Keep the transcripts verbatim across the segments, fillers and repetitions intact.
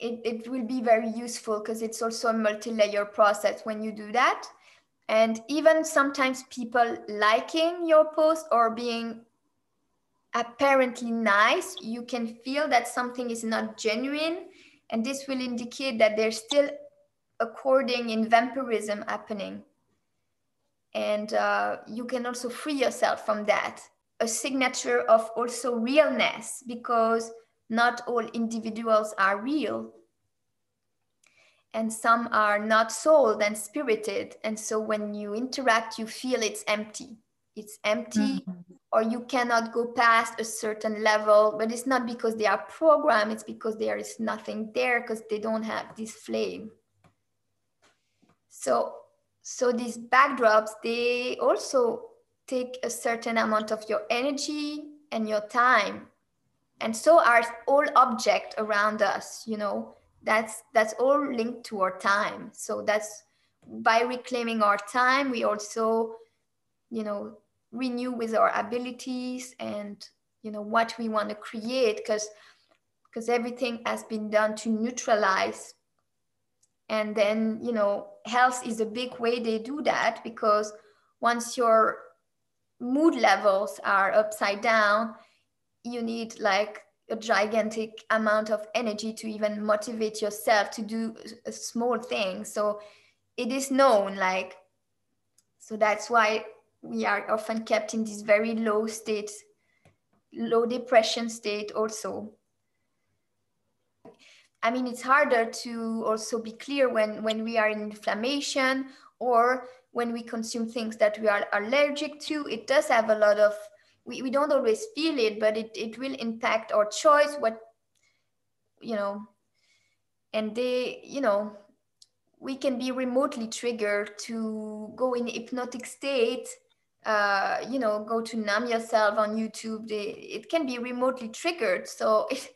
it, it will be very useful because it's also a multi-layer process when you do that. And even sometimes people liking your post or being apparently nice, you can feel that something is not genuine. And this will indicate that there's still a courting in vampirism happening. And uh, you can also free yourself from that. A signature of also realness, because not all individuals are real. And some are not souled and spirited. And so when you interact, you feel it's empty. It's empty, mm-hmm. or you cannot go past a certain level, but it's not because they are programmed, it's because there is nothing there because they don't have this flame. So, so these backdrops, they also take a certain amount of your energy and your time. And so are all objects around us, you know, that's, that's all linked to our time. So that's by reclaiming our time, we also, you know, renew with our abilities and, you know, what we want to create, because because everything has been done to neutralize. And then, you know, health is a big way they do that, because once your mood levels are upside down, you need like a gigantic amount of energy to even motivate yourself to do a small thing. So it is known, like, so that's why we are often kept in this very low state, low depression state also. I mean, it's harder to also be clear when, when we are in inflammation or when we consume things that we are allergic to. It does have a lot of, we, we don't always feel it, but it, it will impact our choice, what, you know, and they, you know, we can be remotely triggered to go in hypnotic state, uh, you know, go to numb yourself on YouTube. They, it can be remotely triggered. So it,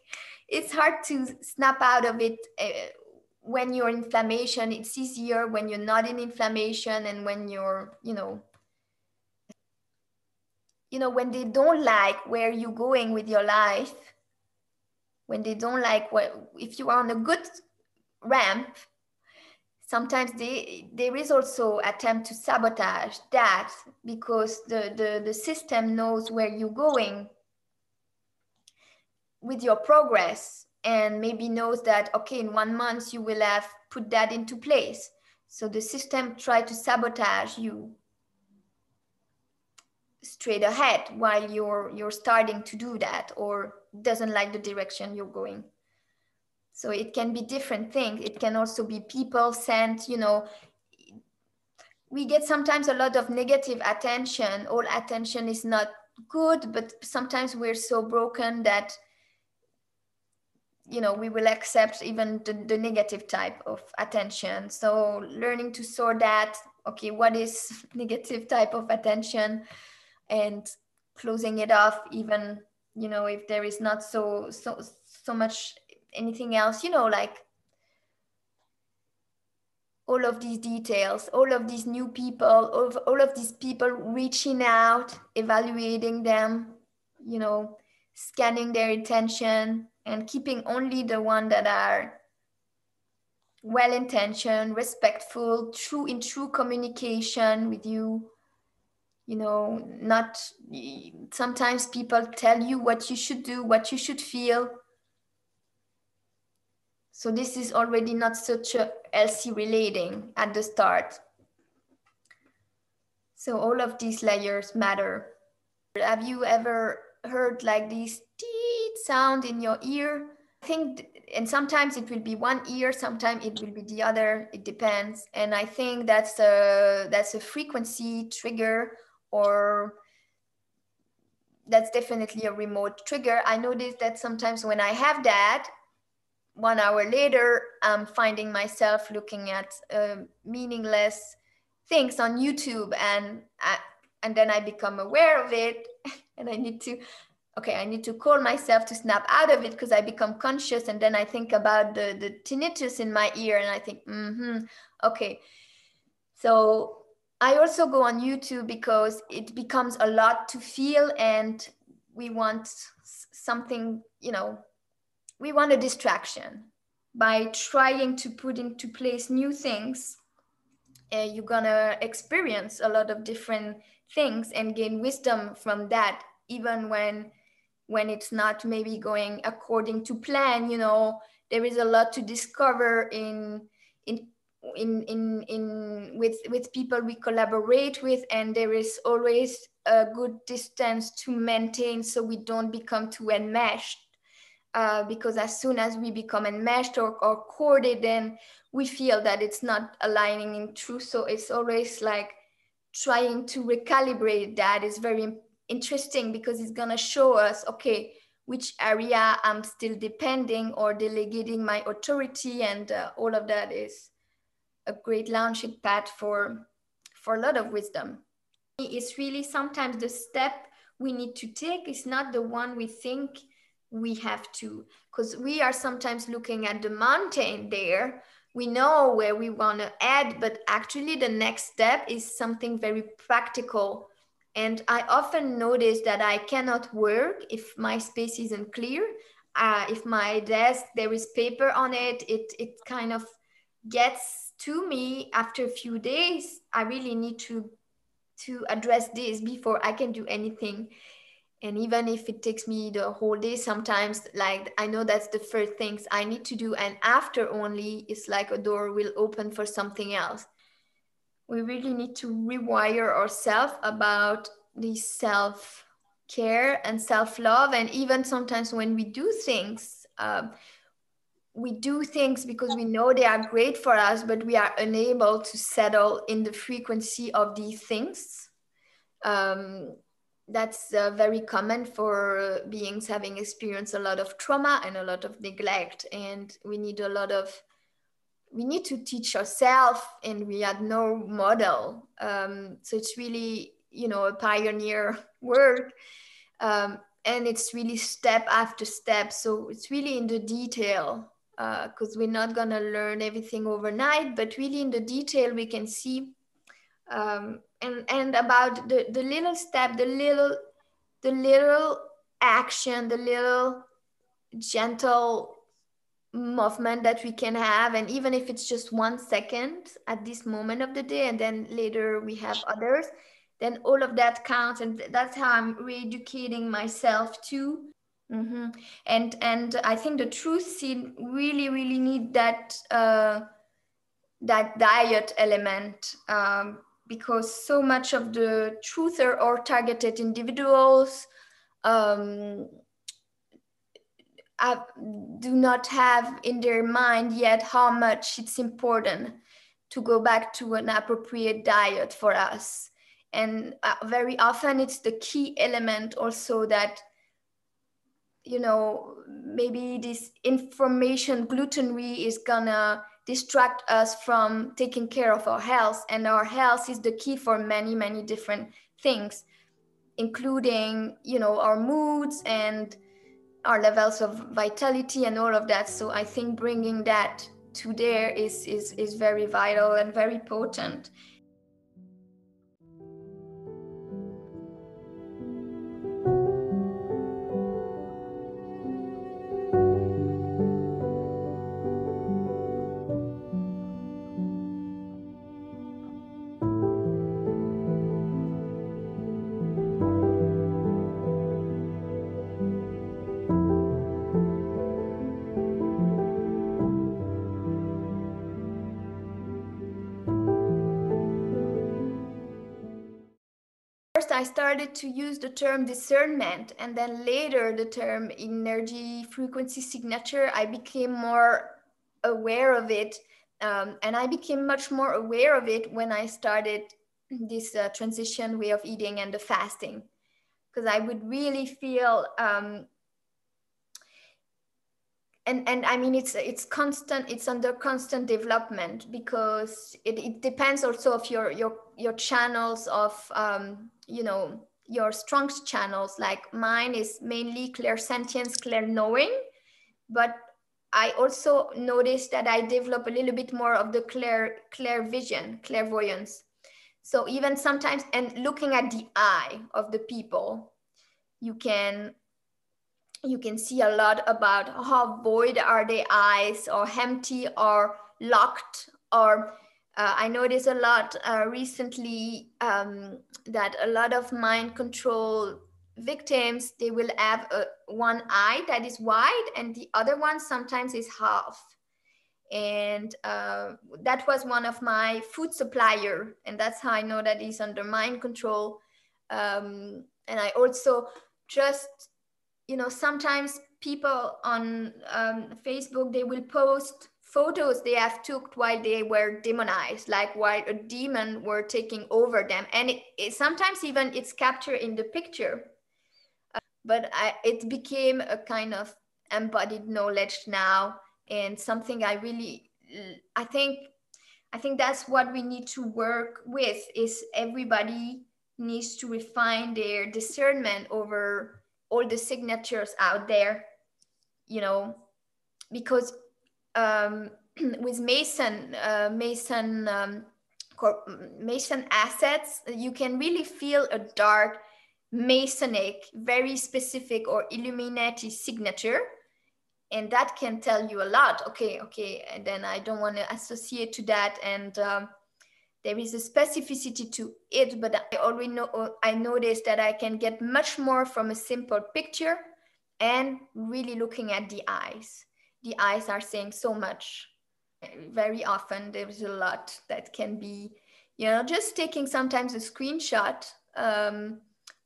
it's hard to snap out of it uh, when you're in inflammation. It's easier when you're not in inflammation, and when you're, you know, you know, when they don't like where you're going with your life, when they don't like what, if you are on a good ramp, sometimes they, there is also attempt to sabotage that, because the, the, the system knows where you're going with your progress, and maybe knows that, okay, in one month you will have put that into place. So the system tries to sabotage you straight ahead while you're, you're starting to do that, or doesn't like the direction you're going. So it can be different things. It can also be people sent, you know, we get sometimes a lot of negative attention. All attention is not good, but sometimes we're so broken that, you know, we will accept even the, the negative type of attention. So learning to sort that, okay, what is negative type of attention, and closing it off, even, you know, if there is not so, so, so much anything else, you know, like all of these details, all of these new people, all of, all of these people reaching out, evaluating them, you know, scanning their attention, and keeping only the one that are well-intentioned, respectful, true in true communication with you. You know, not, sometimes people tell you what you should do, what you should feel. So this is already not such a healthy relating at the start. So all of these layers matter. Have you ever heard like this teet sound in your ear? I think, and sometimes it will be one ear, sometimes it will be the other, it depends. And I think that's a, that's a frequency trigger, or that's definitely a remote trigger. I noticed that sometimes when I have that, one hour later, I'm finding myself looking at uh, meaningless things on YouTube, and I, and then I become aware of it, and I need to, okay, I need to call myself to snap out of it, because I become conscious, and then I think about the, the tinnitus in my ear, and I think, mm-hmm, okay. So I also go on YouTube because it becomes a lot to feel, and we want something, you know, we want a distraction. by trying to put into place new things, uh, you're gonna experience a lot of different things and gain wisdom from that, even when when it's not maybe going according to plan. You know, there is a lot to discover in in in in, in with with people we collaborate with, and there is always a good distance to maintain so we don't become too enmeshed, uh, because as soon as we become enmeshed or, or corded, then we feel that it's not aligning in truth. So it's always like trying to recalibrate that is very interesting, because it's gonna show us, okay, which area I'm still depending or delegating my authority, and uh, all of that is a great launching pad for, for a lot of wisdom. It's really sometimes the step we need to take is not the one we think we have to, because we are sometimes looking at the mountain there. We know where we want to add, but actually the next step is something very practical. And I often notice that I cannot work if my space isn't clear. Uh, if my desk, there is paper on it, it, it kind of gets to me after a few days. I really need to, to address this before I can do anything. And even if it takes me the whole day, sometimes, like, I know that's the first things I need to do. And after only, it's like a door will open for something else. We really need to rewire ourselves about the self-care and self-love. And even sometimes when we do things, uh, we do things because we know they are great for us, but we are unable to settle in the frequency of these things. Um, That's uh, very common for beings having experienced a lot of trauma and a lot of neglect. And we need a lot of, we need to teach ourselves, and we had no model. Um, so it's really, you know, a pioneer work. Um, and it's really step after step. So it's really in the detail, because uh, we're not gonna learn everything overnight, but really in the detail we can see um, And, and about the, the little step, the little, the little action, the little gentle movement that we can have. And even if it's just one second at this moment of the day, and then later we have others, then all of that counts. And that's how I'm re-educating myself too. Mm-hmm. And, and I think the truth scene really, really need that, uh, that diet element. Um, because so much of the truther or targeted individuals um, have, do not have in their mind yet how much it's important to go back to an appropriate diet for us. And uh, very often it's the key element also that, you know, maybe this information glutenry is gonna distract us from taking care of our health, and our health is the key for many, many different things, including, you know, our moods and our levels of vitality and all of that. So I think bringing that to there is, is, is very vital and very potent. First, I started to use the term discernment, and then later the term energy frequency signature. I became more aware of it, um, and I became much more aware of it when I started this uh, transition way of eating and the fasting, because I would really feel, um, and and I mean it's it's constant, it's under constant development, because it, it depends also of your your your channels of um, you know, your strong channels. Like mine is mainly clairsentience, clairknowing, but I also noticed that I develop a little bit more of the clair, clairvision, clairvoyance. So even sometimes, and looking at the eye of the people, you can you can see a lot about how void are the eyes, or empty, or locked, or uh, I noticed a lot uh, recently um, that a lot of mind control victims, they will have a, one eye that is wide and the other one sometimes is half. And uh, that was one of my food supplier, and that's how I know that he's under mind control. Um, and I also just, you know, sometimes people on um, Facebook, they will post photos they have took while they were demonized, like while a demon were taking over them. And it, it, sometimes even it's captured in the picture. Uh, but I, it became a kind of embodied knowledge now, and something I really, I think, I think that's what we need to work with, is everybody needs to refine their discernment over all the signatures out there, you know, because um, with Mason, uh, Mason, um, Mason assets, you can really feel a dark Masonic, very specific or Illuminati signature. And that can tell you a lot. Okay, okay, and then I don't want to associate to that. And um, there is a specificity to it, but I already know, I noticed that I can get much more from a simple picture and really looking at the eyes. The eyes are saying so much. Very often there's a lot that can be, you know, just taking sometimes a screenshot um,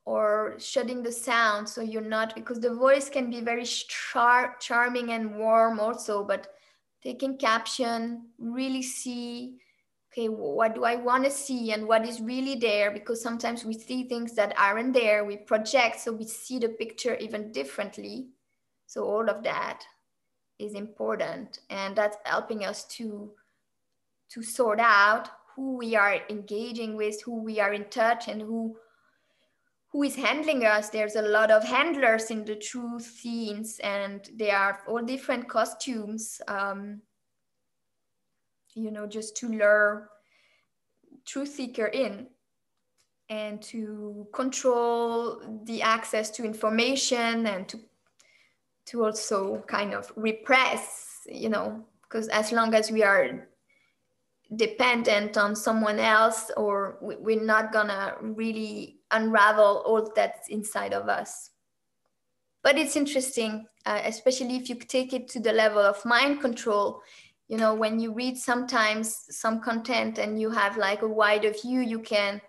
or shutting the sound so you're not, because the voice can be very char charming and warm also, but taking caption, really see, okay, what do I want to see and what is really there? Because sometimes we see things that aren't there, we project, so we see the picture even differently. So all of that is important, and that's helping us to, to sort out who we are engaging with, who we are in touch, and who who is handling us. There's a lot of handlers in the true scenes, and they are all different costumes, um, you know, just to lure truth seeker in and to control the access to information, and to, to also kind of repress, you know, because as long as we are dependent on someone else, or we're not gonna really unravel all that's inside of us. But it's interesting, uh, especially if you take it to the level of mind control. You know, when you read sometimes some content and you have like a wider view, you can,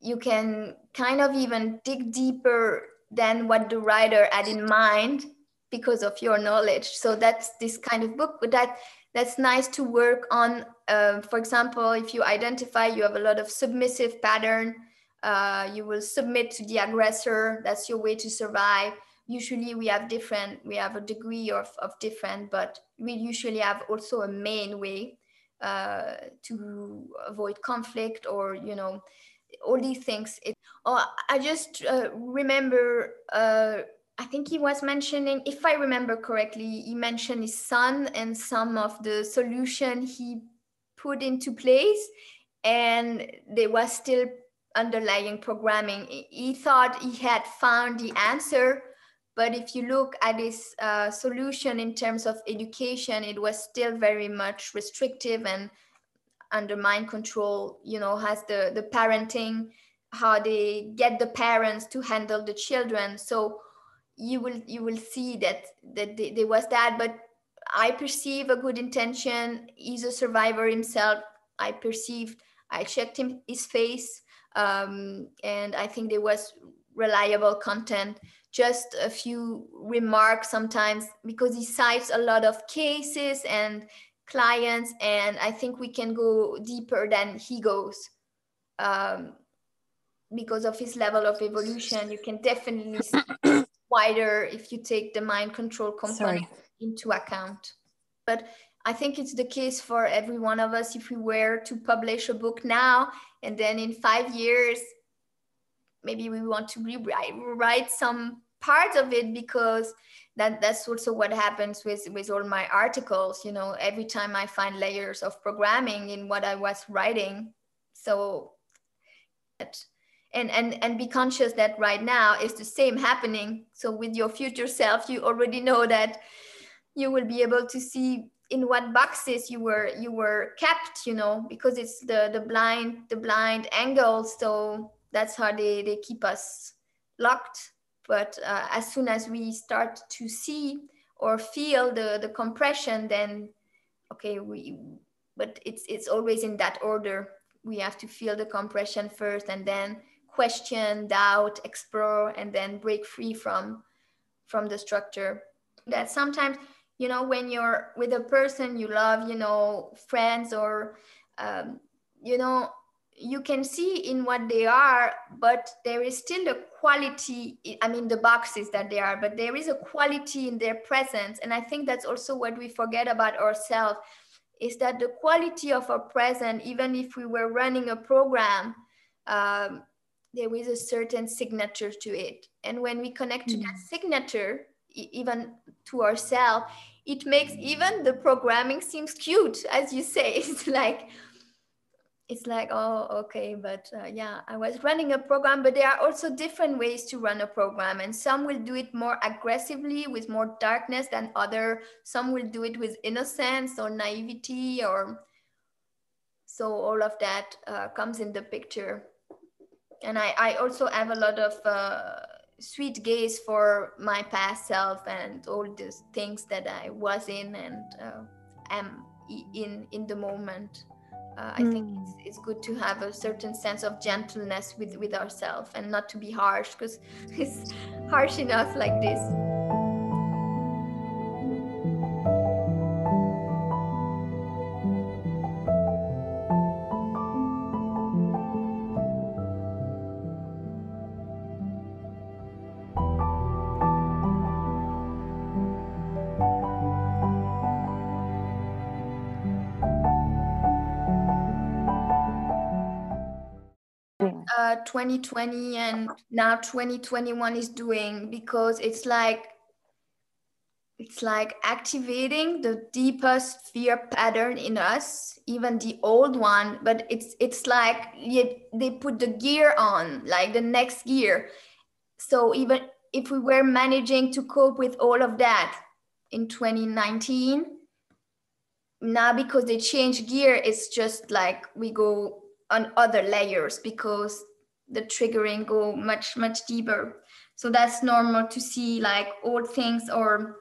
you can kind of even dig deeper than what the writer had in mind because of your knowledge. So that's this kind of book, but that, that's nice to work on. Uh, for example, if you identify you have a lot of submissive pattern, Uh, you will submit to the aggressor. That's your way to survive. Usually we have different, we have a degree of, of different, but we usually have also a main way uh, to avoid conflict, or, you know, all these things. It, or I just uh, remember, uh, I think he was mentioning, if I remember correctly, he mentioned his son and some of the solution he put into place, and there was still underlying programming. He thought he had found the answer, but if you look at his uh, solution in terms of education, it was still very much restrictive and under mind control, you know, has the, the parenting, how they get the parents to handle the children. So you will, you will see that, that there was that, but I perceive a good intention. He's a survivor himself. I perceived, I checked him, his face. Um, and I think there was reliable content, just a few remarks sometimes, because he cites a lot of cases and clients, and I think we can go deeper than he goes. Um, because of his level of evolution, you can definitely see wider if you take the mind control component Sorry. into account. But I think it's the case for every one of us. If we were to publish a book now, and then in five years, maybe we want to rewrite write some parts of it, because that, that's also what happens with, with all my articles. You know, every time I find layers of programming in what I was writing. So and and and be conscious that right now is the same happening. So with your future self, you already know that you will be able to see in what boxes you were you were kept, you know, because it's the the blind the blind angle. So that's how they they keep us locked. But uh, as soon as we start to see or feel the the compression, then okay, we but it's it's always in that order. We have to feel the compression first, and then question, doubt, explore, and then break free from from the structure. That sometimes, you know, when you're with a person you love, you know, friends or, um, you know, you can see in what they are, but there is still a quality, I mean, the boxes that they are, but there is a quality in their presence. And I think that's also what we forget about ourselves, is that the quality of our present, even if we were running a program, um, there is a certain signature to it. And when we connect to mm. that signature, even to ourselves, it makes even the programming seems cute, as you say. It's like, it's like, oh, okay, but uh, yeah, I was running a program, but there are also different ways to run a program. And some will do it more aggressively with more darkness than other. Some will do it with innocence or naivety, or so all of that uh, comes in the picture. And I, I also have a lot of uh, sweet gaze for my past self and all these things that I was in and uh, am in in the moment. Uh, I mm. think it's, it's good to have a certain sense of gentleness with, with ourselves and not to be harsh, because it's harsh enough like this. Uh, twenty twenty and now twenty twenty-one is doing, because it's like it's like activating the deepest fear pattern in us, even the old one, but it's it's like it, they put the gear on, like the next gear. So even if we were managing to cope with all of that in twenty nineteen, now because they changed gear, it's just like we go on other layers, because the triggering go much, much deeper. So that's normal to see like old things or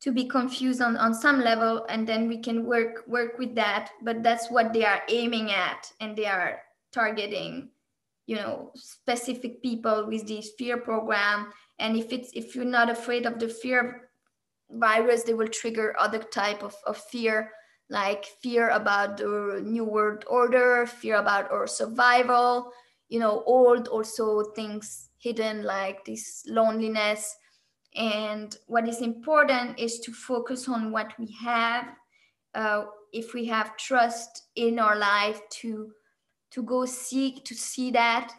to be confused on, on some level, and then we can work, work with that. But that's what they are aiming at, and they are targeting, you know, specific people with this fear program. And if it's if you're not afraid of the fear virus, they will trigger other type of, of fear, like fear about the new world order, fear about our survival, you know, old also things hidden like this loneliness. And what is important is to focus on what we have. Uh, if we have trust in our life, to, to go seek, to see that,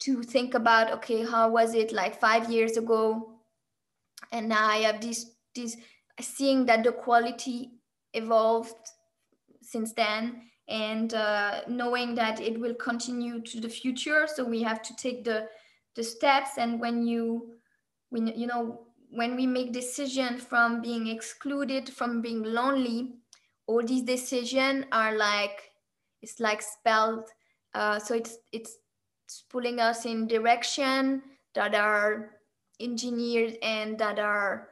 to think about, okay, how was it like five years ago? And now I have this, this seeing that the quality evolved since then, and uh, knowing that it will continue to the future. So we have to take the the steps. And when you when you know when we make decision from being excluded, from being lonely, all these decisions are like it's like spelled. Uh, so it's it's pulling us in direction that are engineered and that are,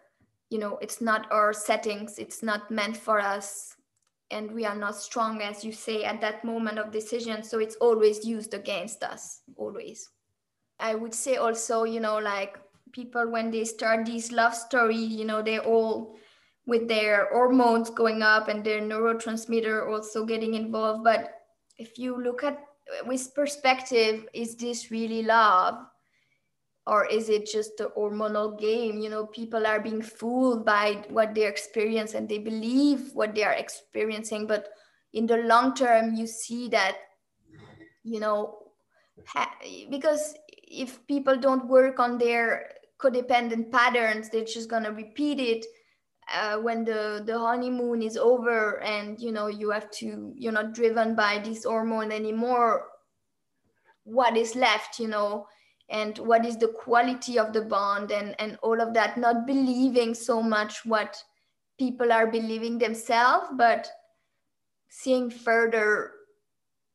you know, it's not our settings, it's not meant for us, and we are not strong, as you say, at that moment of decision. So it's always used against us, always. I would say also, you know, like people, when they start these love stories, you know, they all with their hormones going up and their neurotransmitter also getting involved. But if you look at with perspective, is this really love? Or is it just the hormonal game? You know, people are being fooled by what they experience and they believe what they are experiencing. But in the long term, you see that, you know, ha- because if people don't work on their codependent patterns, they're just gonna repeat it uh, when the, the honeymoon is over, and, you know, you have to, you're not driven by this hormone anymore. what is left, you know, and what is the quality of the bond and, and all of that, not believing so much what people are believing themselves, but seeing further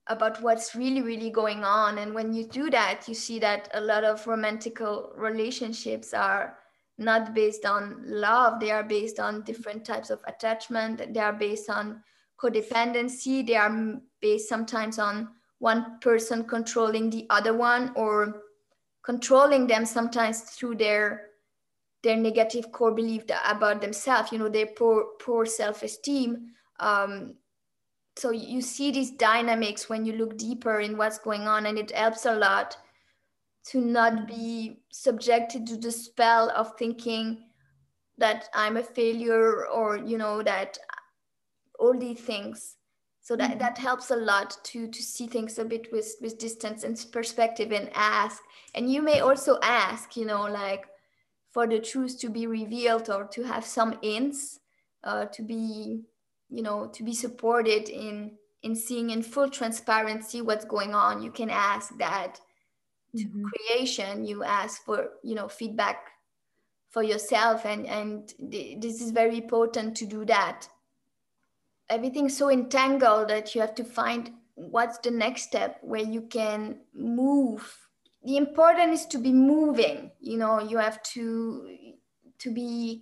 about what's really, really going on. And when you do that, you see that a lot of romantic relationships are not based on love. They are based on different types of attachment. They are based on codependency. They are based sometimes on one person controlling the other one, or controlling them sometimes through their their negative core belief about themselves, you know, their poor, poor self-esteem. Um, so you see these dynamics when you look deeper in what's going on, and it helps a lot to not be subjected to the spell of thinking that I'm a failure, or, you know, that all these things. So that, that helps a lot to, to see things a bit with, with distance and perspective, and ask. And you may also ask, you know, like, for the truth to be revealed, or to have some hints, uh, to be, you know, to be supported in, in seeing in full transparency what's going on. You can ask that to mm-hmm. creation. You ask for, you know, feedback for yourself. And, and th- this is very potent to do that. Everything's so entangled that you have to find what's the next step where you can move. The important is to be moving, you know, you have to, to be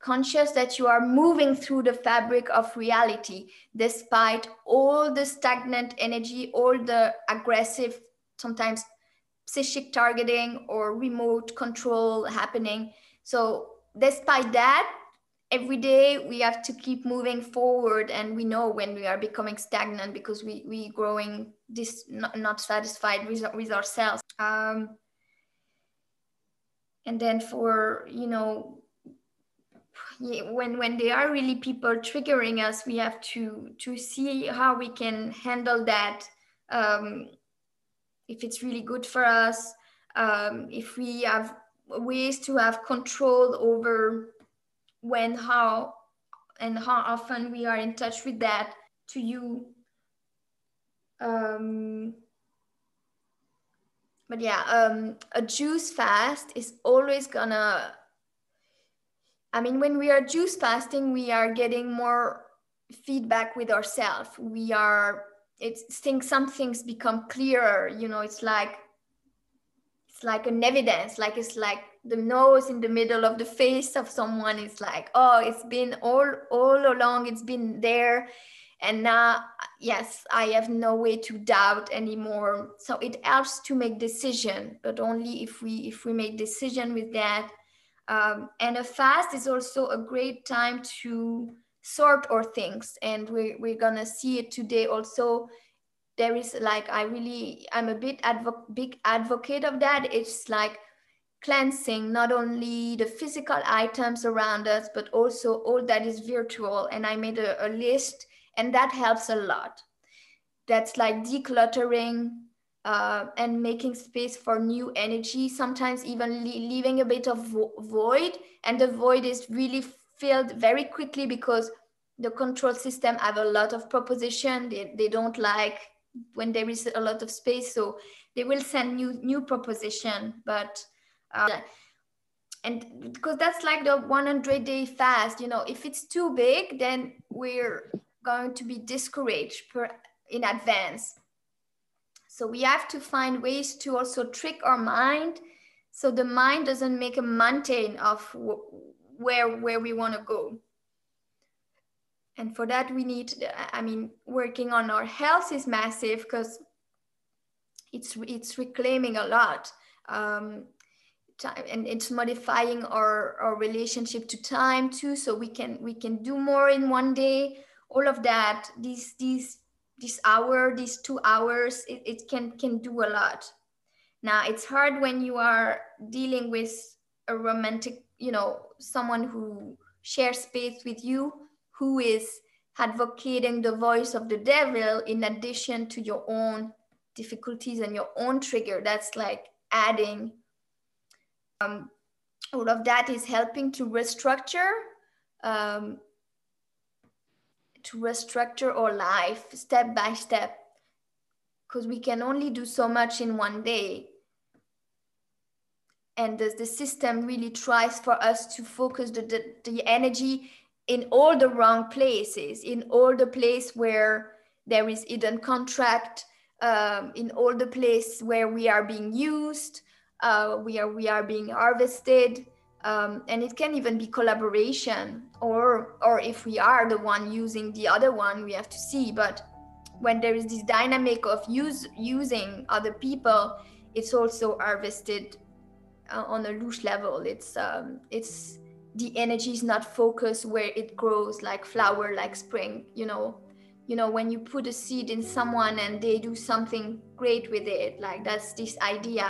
conscious that you are moving through the fabric of reality, despite all the stagnant energy, all the aggressive, sometimes psychic targeting or remote control happening. So despite that, every day we have to keep moving forward, and we know when we are becoming stagnant because we we growing this not, not satisfied with, with ourselves. Um, and then for, you know, when when they are really people triggering us, we have to to see how we can handle that. Um, if it's really good for us, um, if we have ways to have control over when, how, and how often we are in touch with that. To you. Um, but yeah, um, a juice fast is always gonna, I mean, when we are juice fasting, we are getting more feedback with ourselves. We are, it's things, some things become clearer, you know, it's like, it's like an evidence, like it's like the nose in the middle of the face of someone is like, oh, it's been all, all along, it's been there. And now, yes, I have no way to doubt anymore. So it helps to make decision, but only if we, if we make decision with that. Um, and a fast is also a great time to sort our things. And we, we're gonna see it today also. There is like, I really, I'm a bit advo- big advocate of that. It's like, cleansing not only the physical items around us, but also all that is virtual. And I made a, a list, and that helps a lot. That's like decluttering uh, and making space for new energy, sometimes even le- leaving a bit of vo- void. And the void is really filled very quickly because the control system have a lot of proposition. They, they don't like when there is a lot of space. So they will send new, new proposition, but Uh, and because that's like the one hundred day fast, you know, if it's too big, then we're going to be discouraged per, in advance. So we have to find ways to also trick our mind, so the mind doesn't make a mountain of w- where where we want to go. And for that, we need, I mean, working on our health is massive, because it's it's reclaiming a lot. Um, Time, and it's modifying our, our relationship to time too, so we can we can do more in one day. All of that, these these this hour, these two hours, it, it can can do a lot. Now it's hard when you are dealing with a romantic, you know, someone who shares space with you, who is advocating the voice of the devil in addition to your own difficulties and your own trigger. That's like adding. Um, all of that is helping to restructure, um, to restructure our life step by step. because we can only do so much in one day. And the, the system really tries for us to focus the, the, the energy in all the wrong places, in all the place where there is hidden contract, um, in all the place where we are being used, uh, we, are, we are being harvested. Um, and it can even be collaboration, or, or if we are the one using the other one, we have to see. But when there is this dynamic of use, using other people, it's also harvested Uh, on a loose level. It's um, it's the energy is not focused where it grows, like flower, like spring. You know, you know when you put a seed in someone and they do something great with it, like that's this idea.